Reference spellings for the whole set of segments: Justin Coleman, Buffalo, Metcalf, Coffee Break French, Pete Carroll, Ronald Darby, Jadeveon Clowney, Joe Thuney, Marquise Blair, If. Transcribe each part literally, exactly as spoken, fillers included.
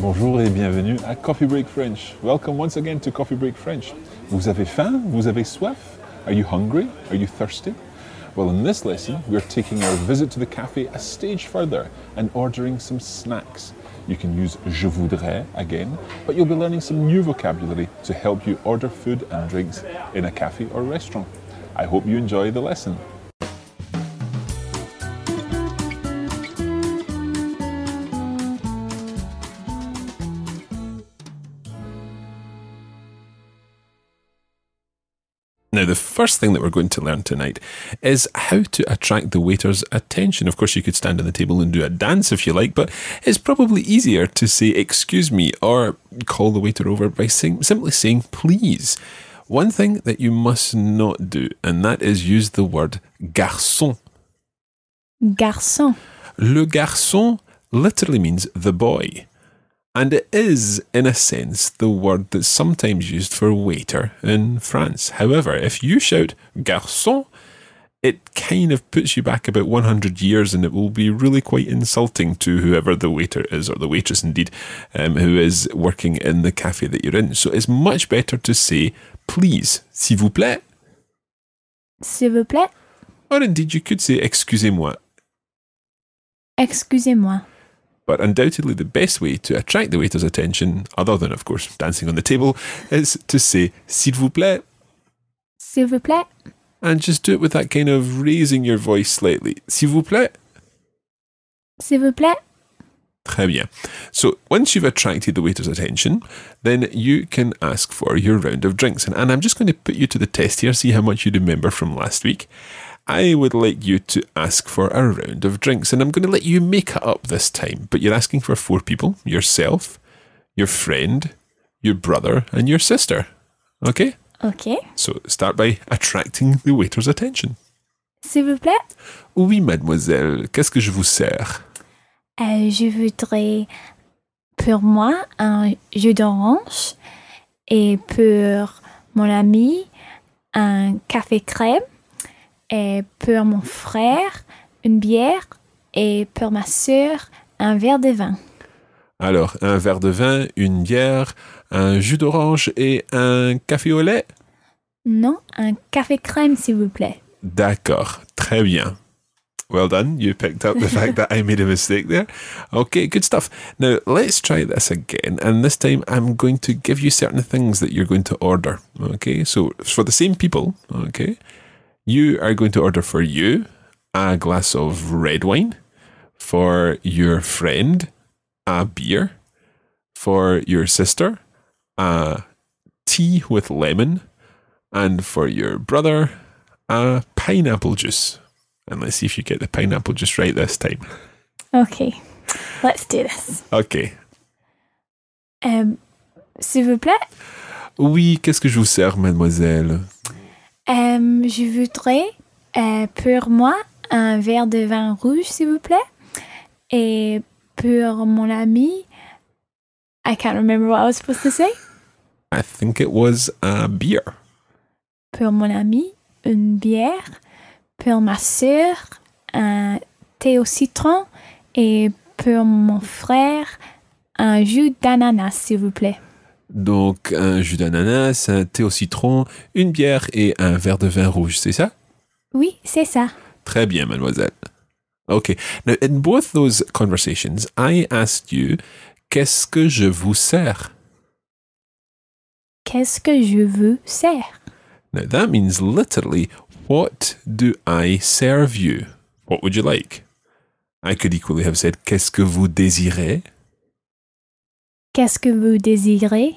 Bonjour et bienvenue à Coffee Break French. Welcome once again to Coffee Break French. Vous avez faim? Vous avez soif? Are you hungry? Are you thirsty? Well, in this lesson, we're taking our visit to the cafe a stage further and ordering some snacks. You can use je voudrais again, but you'll be learning some new vocabulary to help you order food and drinks in a cafe or restaurant. I hope you enjoy the lesson. Now, the first thing that we're going to learn tonight is how to attract the waiter's attention. Of course, you could stand on the table and do a dance if you like, but it's probably easier to say, excuse me, or call the waiter over by saying, simply saying, please. One thing that you must not do, and that is use the word garçon. Garçon. Le garçon literally means the boy. And it is, in a sense, the word that's sometimes used for waiter in France. However, if you shout garçon, it kind of puts you back about one hundred years, and it will be really quite insulting to whoever the waiter is, or the waitress indeed, um, who is working in the cafe that you're in. So it's much better to say, please, s'il vous plaît. S'il vous plaît. Or indeed, you could say, excusez-moi. Excusez-moi. But undoubtedly the best way to attract the waiter's attention, other than, of course, dancing on the table, is to say, s'il vous plaît. S'il vous plaît. And just do it with that kind of raising your voice slightly. S'il vous plaît. S'il vous plaît. Très bien. So once you've attracted the waiter's attention, then you can ask for your round of drinks. And, and I'm just going to put you to the test here, see how much you remember from last week. I would like you to ask for a round of drinks, and I'm going to let you make it up this time, but you're asking for four people: yourself, your friend, your brother, and your sister. Okay? Okay. So start by attracting the waiter's attention. S'il vous plaît. Oui, mademoiselle, qu'est-ce que je vous sers? Euh, je voudrais pour moi un jus d'orange et pour mon ami un café crème. Et pour mon frère, une bière. Et pour ma sœur, un verre de vin. Alors, un verre de vin, une bière, un jus d'orange et un café au lait? Non, un café crème, s'il vous plaît. D'accord, très bien. Well done, you picked up the fact that I made a mistake there. Okay, good stuff. Now, let's try this again. And this time, I'm going to give you certain things that you're going to order. Okay, so for the same people, okay... You are going to order for you a glass of red wine, for your friend a beer, for your sister a tea with lemon, and for your brother a pineapple juice. And let's see if you get the pineapple juice right this time. Okay, let's do this. Okay. Um, s'il vous plaît. Oui, qu'est-ce que je vous sers, mademoiselle? Euh, je voudrais euh, pour moi un verre de vin rouge, s'il vous plaît. Et pour mon ami, I can't remember what I was supposed to say. I think it was a beer. Pour mon ami, une bière. Pour ma sœur, un thé au citron. Et pour mon frère, un jus d'ananas, s'il vous plaît. Donc, un jus d'ananas, un thé au citron, une bière et un verre de vin rouge, c'est ça? Oui, c'est ça. Très bien, mademoiselle. Okay, now in both those conversations, I asked you, qu'est-ce que je vous sers? Qu'est-ce que je vous sers? Now that means literally, what do I serve you? What would you like? I could equally have said, qu'est-ce que vous désirez? Qu'est-ce que vous désirez?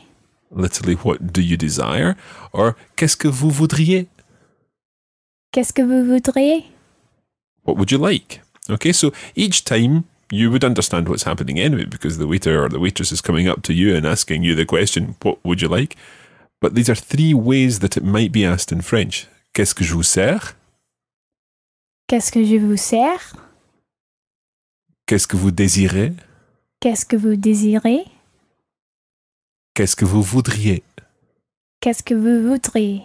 literally what do you desire, or qu'est-ce que vous voudriez? Qu'est-ce que vous voudriez? What would you like? Okay, so each time you would understand what's happening anyway, because the waiter or the waitress is coming up to you and asking you the question, what would you like? But these are three ways that it might be asked in French. Qu'est-ce que je vous sers? Qu'est-ce que je vous sers? Qu'est-ce que vous désirez? Qu'est-ce que vous désirez? Qu'est-ce que vous voudriez? Qu'est-ce que vous voudriez?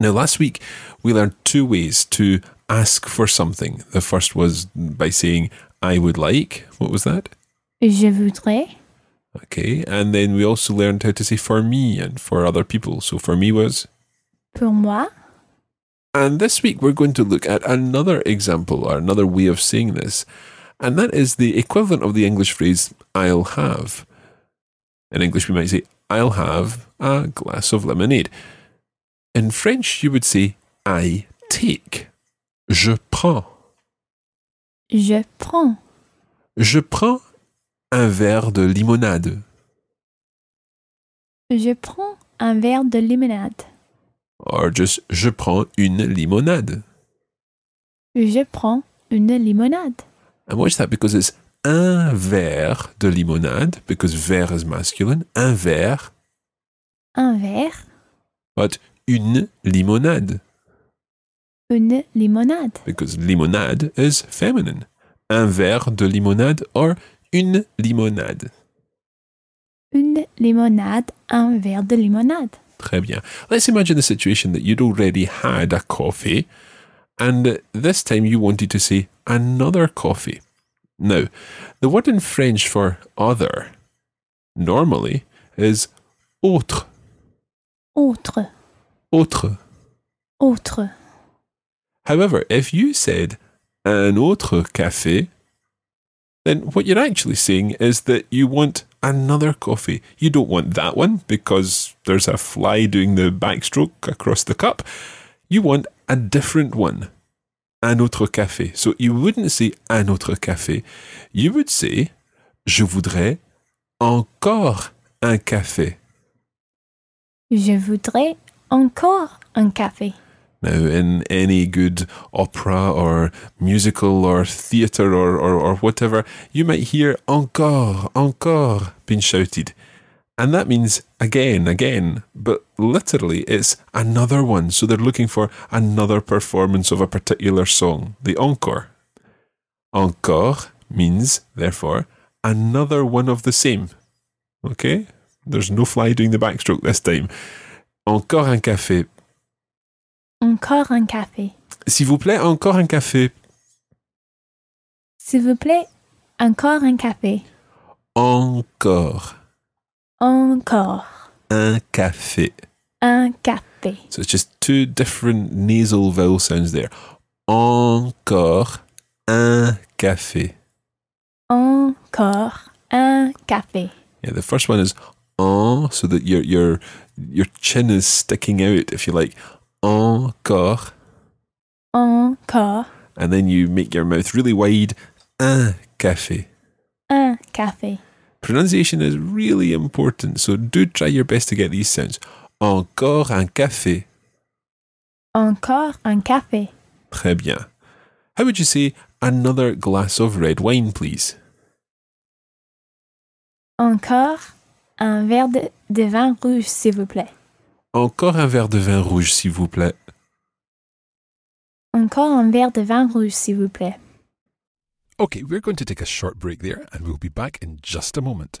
Now, last week, we learned two ways to ask for something. The first was by saying, I would like. What was that? Je voudrais. Okay, and then we also learned how to say for me and for other people. So for me was? Pour moi. And this week, we're going to look at another example or another way of saying this. And that is the equivalent of the English phrase, I'll have. In English, we might say, I'll have a glass of lemonade. In French, you would say, I take. Je prends. Je prends. Je prends un verre de limonade. Je prends un verre de limonade. Or just, je prends une limonade. Je prends une limonade. And watch that, because it's un verre de limonade, because verre is masculine. Un verre. Un verre. But une limonade. Une limonade. Because limonade is feminine. Un verre de limonade or une limonade. Une limonade, un verre de limonade. Très bien. Let's imagine the situation that you'd already had a coffee, and this time you wanted to say another coffee. Now, the word in French for other, normally, is autre. Autre. Autre. Autre. However, if you said un autre café, then what you're actually saying is that you want another coffee. You don't want that one because there's a fly doing the backstroke across the cup. You want a different one. Un autre café. So you wouldn't say un autre café. You would say, je voudrais encore un café. Je voudrais encore un café. Now, in any good opera or musical or theatre or, or, or whatever, you might hear encore, encore being shouted. And that means again, again, but literally it's another one. So they're looking for another performance of a particular song, the encore. Encore means, therefore, another one of the same. Okay? There's no fly doing the backstroke this time. Encore un café. Encore un café. S'il vous plaît, encore un café. S'il vous plaît, encore un café. Encore. Encore. Un café. Un café. So it's just two different nasal vowel sounds there. Encore un café. Encore un café. Yeah, the first one is en, so that your your your chin is sticking out, if you like. Encore. Encore. And then you make your mouth really wide. Un café. Un café. Pronunciation is really important, so do try your best to get these sounds. Encore un café. Encore un café. Très bien. How would you say another glass of red wine, please? Encore un verre de, de vin rouge, s'il vous plaît. Encore un verre de vin rouge, s'il vous plaît. Encore un verre de vin rouge, s'il vous plaît. Okay, we're going to take a short break there, and we'll be back in just a moment.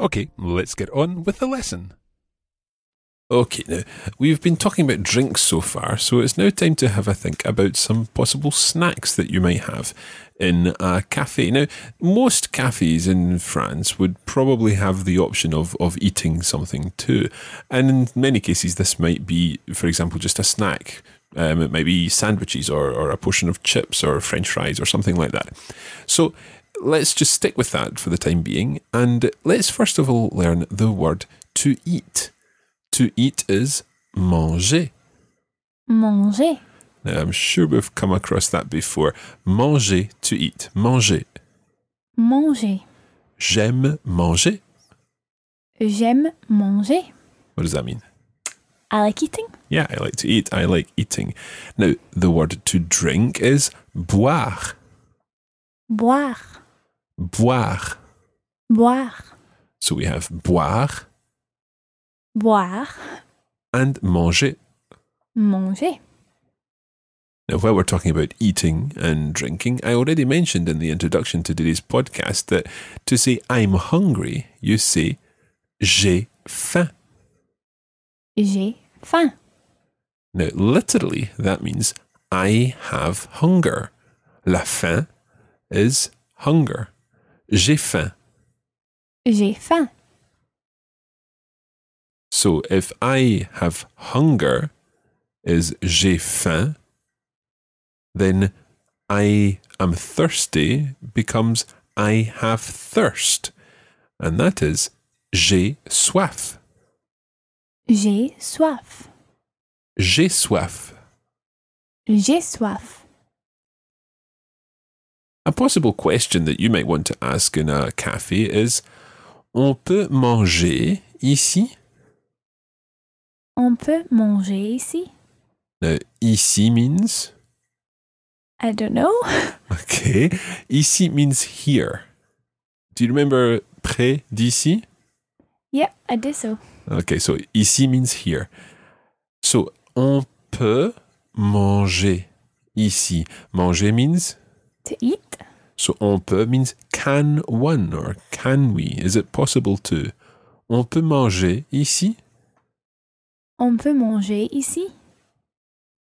Okay, let's get on with the lesson. Okay, now, we've been talking about drinks so far, so it's now time to have a think about some possible snacks that you might have in a cafe. Now, most cafes in France would probably have the option of, of eating something too. And in many cases, this might be, for example, just a snack. Um, it might be sandwiches or, or a portion of chips or French fries or something like that. So let's just stick with that for the time being, and let's first of all learn the word to eat. To eat is manger. Manger. Now, I'm sure we've come across that before. Manger, to eat. Manger. Manger. J'aime manger. J'aime manger. What does that mean? I like eating. Yeah, I like to eat. I like eating. Now, the word to drink is boire. Boire. Boire. Boire. So we have boire. Boire. And manger. Manger. Now, while we're talking about eating and drinking, I already mentioned in the introduction to today's podcast that to say I'm hungry, you say j'ai faim. J'ai faim. Now, literally, that means I have hunger. La faim is hunger. J'ai faim. J'ai faim. So if I have hunger is j'ai faim, then I am thirsty becomes I have thirst. And that is j'ai soif. J'ai soif. J'ai soif. J'ai soif. A possible question that you might want to ask in a cafe is, on peut manger ici? On peut manger ici? Now, ici means? I don't know. Okay. Ici means here. Do you remember près d'ici? Yeah, I did so. Okay, so ici means here. So, on peut manger ici. Manger means? To eat. So on peut means can one or can we? Is it possible to? On peut manger ici? On peut manger ici?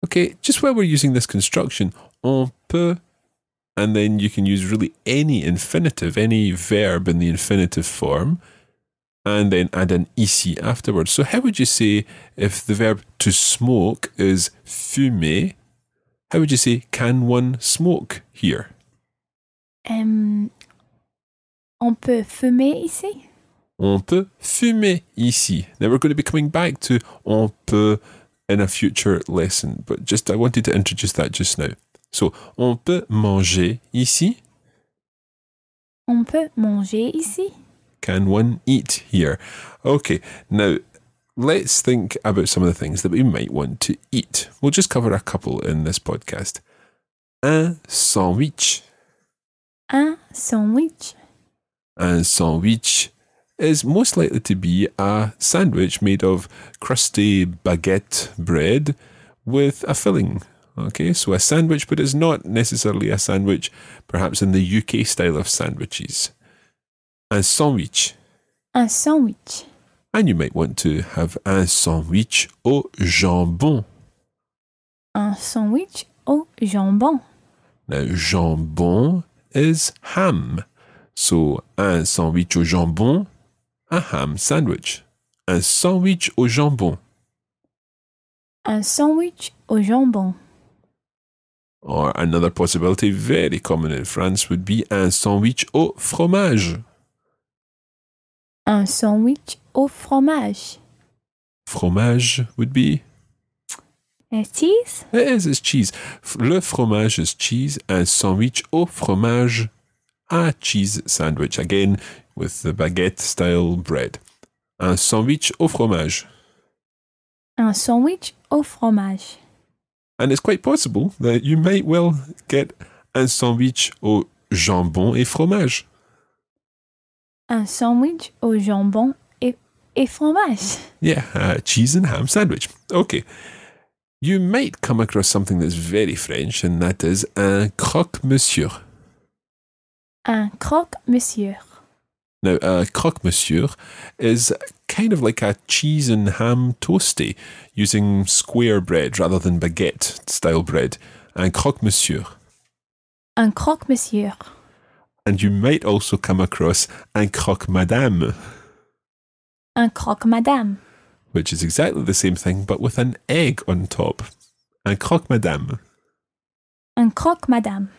Okay, just while we're using this construction, on peut, and then you can use really any infinitive, any verb in the infinitive form, and then add an ici afterwards. So how would you say if the verb to smoke is fumer? How would you say, can one smoke here? Um, on peut fumer ici? On peut fumer ici. Now we're going to be coming back to on peut in a future lesson, but just I wanted to introduce that just now. So, on peut manger ici? On peut manger ici? Can one eat here? Okay, now let's think about some of the things that we might want to eat. We'll just cover a couple in this podcast. Un sandwich. Un sandwich. Un sandwich is most likely to be a sandwich made of crusty baguette bread with a filling. Okay, so a sandwich, but it's not necessarily a sandwich, perhaps in the U K style of sandwiches. Un sandwich. Un sandwich. And you might want to have un sandwich au jambon. Un sandwich au jambon. Now, jambon is ham. So, un sandwich au jambon, a ham sandwich. Un sandwich au jambon. Un sandwich au jambon. Or another possibility, very common in France, would be un sandwich au fromage. Un sandwich au fromage. Fromage would be? It's cheese? Yes, it's cheese. Le fromage is cheese. Un sandwich au fromage. A cheese sandwich. Again, with the baguette-style bread. Un sandwich au fromage. Un sandwich au fromage. And it's quite possible that you might well get un sandwich au jambon et fromage. Un sandwich au jambon et, et fromage. Yeah, a cheese and ham sandwich. Okay. You might come across something that's very French, and that is un croque-monsieur. Un croque-monsieur. Now, a croque-monsieur is kind of like a cheese and ham toastie, using square bread rather than baguette-style bread. Un croque-monsieur. Un croque-monsieur. And you might also come across un croque-madame. Un croque-madame. Which is exactly the same thing, but with an egg on top. Un croque-madame. Un croque-madame.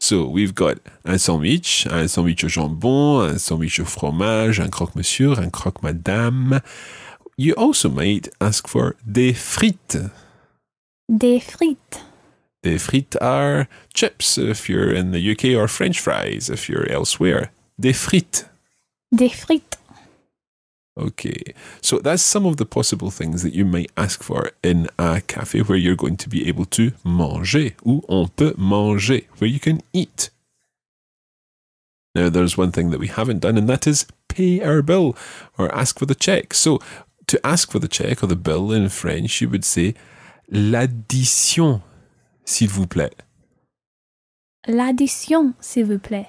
So we've got un sandwich, un sandwich au jambon, un sandwich au fromage, un croque-monsieur, un croque-madame. You also might ask for des frites. Des frites. Des frites are chips if you're in the U K, or French fries if you're elsewhere. Des frites. Des frites. Okay, so that's some of the possible things that you might ask for in a cafe where you're going to be able to manger, ou on peut manger, where you can eat. Now, there's one thing that we haven't done, and that is pay our bill, or ask for the check. So, to ask for the check or the bill in French, you would say, l'addition, s'il vous plaît. L'addition, s'il vous plaît.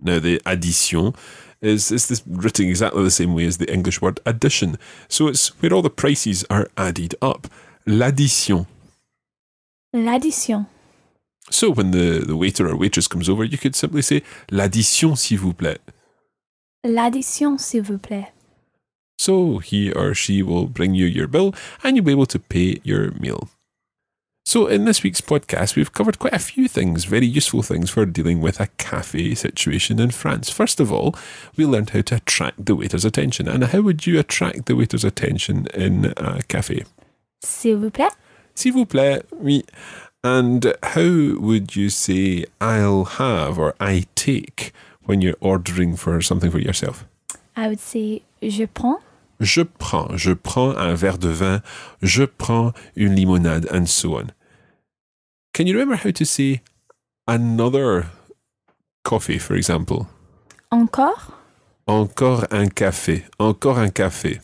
Now, the addition is, is this written exactly the same way as the English word addition. So it's where all the prices are added up. L'addition. L'addition. So when the, the waiter or waitress comes over, you could simply say, l'addition, s'il vous plaît. L'addition, s'il vous plaît. So he or she will bring you your bill and you'll be able to pay your meal. So in this week's podcast, we've covered quite a few things, very useful things for dealing with a cafe situation in France. First of all, we learned how to attract the waiter's attention. And how would you attract the waiter's attention in a cafe? S'il vous plaît. S'il vous plaît, oui. And how would you say I'll have or I take when you're ordering for something for yourself? I would say je prends. Je prends. Je prends un verre de vin. Je prends une limonade, and so on. Can you remember how to say another coffee, for example? Encore? Encore un café. Encore un café.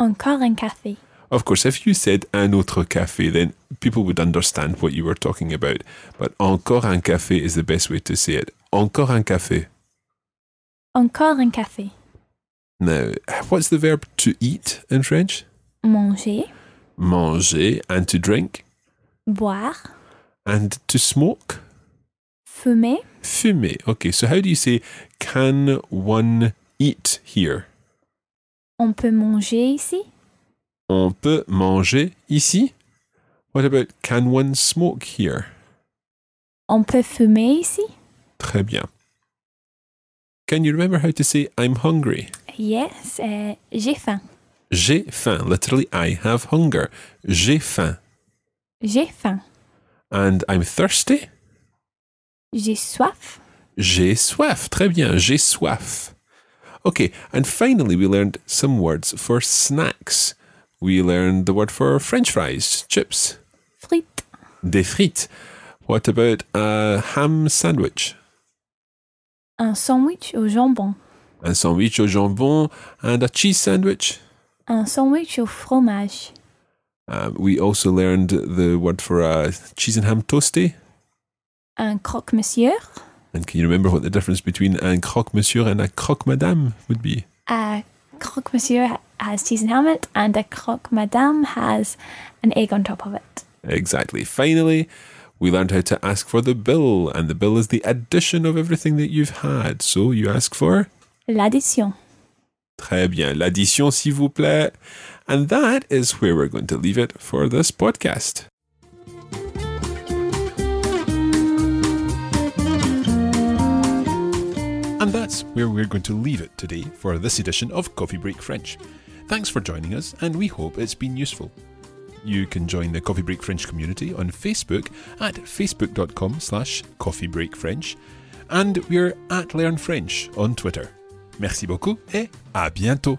Encore un café. Of course, if you said un autre café, then people would understand what you were talking about. But encore un café is the best way to say it. Encore un café. Encore un café. Now, what's the verb to eat in French? Manger. Manger. And to drink? Boire. And to smoke? Fumer. Fumer. Okay, so how do you say, can one eat here? On peut manger ici. On peut manger ici. What about, can one smoke here? On peut fumer ici. Très bien. Can you remember how to say, I'm hungry? Yes, uh, j'ai faim. J'ai faim. Literally, I have hunger. J'ai faim. J'ai faim. And I'm thirsty. J'ai soif. J'ai soif. Très bien. J'ai soif. Okay, and finally we learned some words for snacks. We learned the word for French fries, chips. Frites. Des frites. What about a ham sandwich? Un sandwich au jambon. Un sandwich au jambon, and a cheese sandwich. Un sandwich au fromage. Um, we also learned the word for a cheese and ham toastie. Un croque-monsieur. And can you remember what the difference between un croque-monsieur and a croque-madame would be? A croque-monsieur has cheese and ham, and a croque-madame has an egg on top of it. Exactly. Finally, we learned how to ask for the bill, and the bill is the addition of everything that you've had. So you ask for... L'addition. Très bien. L'addition, s'il vous plaît. And that is where we're going to leave it for this podcast. And that's that's where we're going to leave it today for this edition of Coffee Break French. Thanks for joining us, and we hope it's been useful. You can join the Coffee Break French community on Facebook at facebook.com slash coffeebreakfrench, and we're at Learn French on Twitter. Merci beaucoup et à bientôt.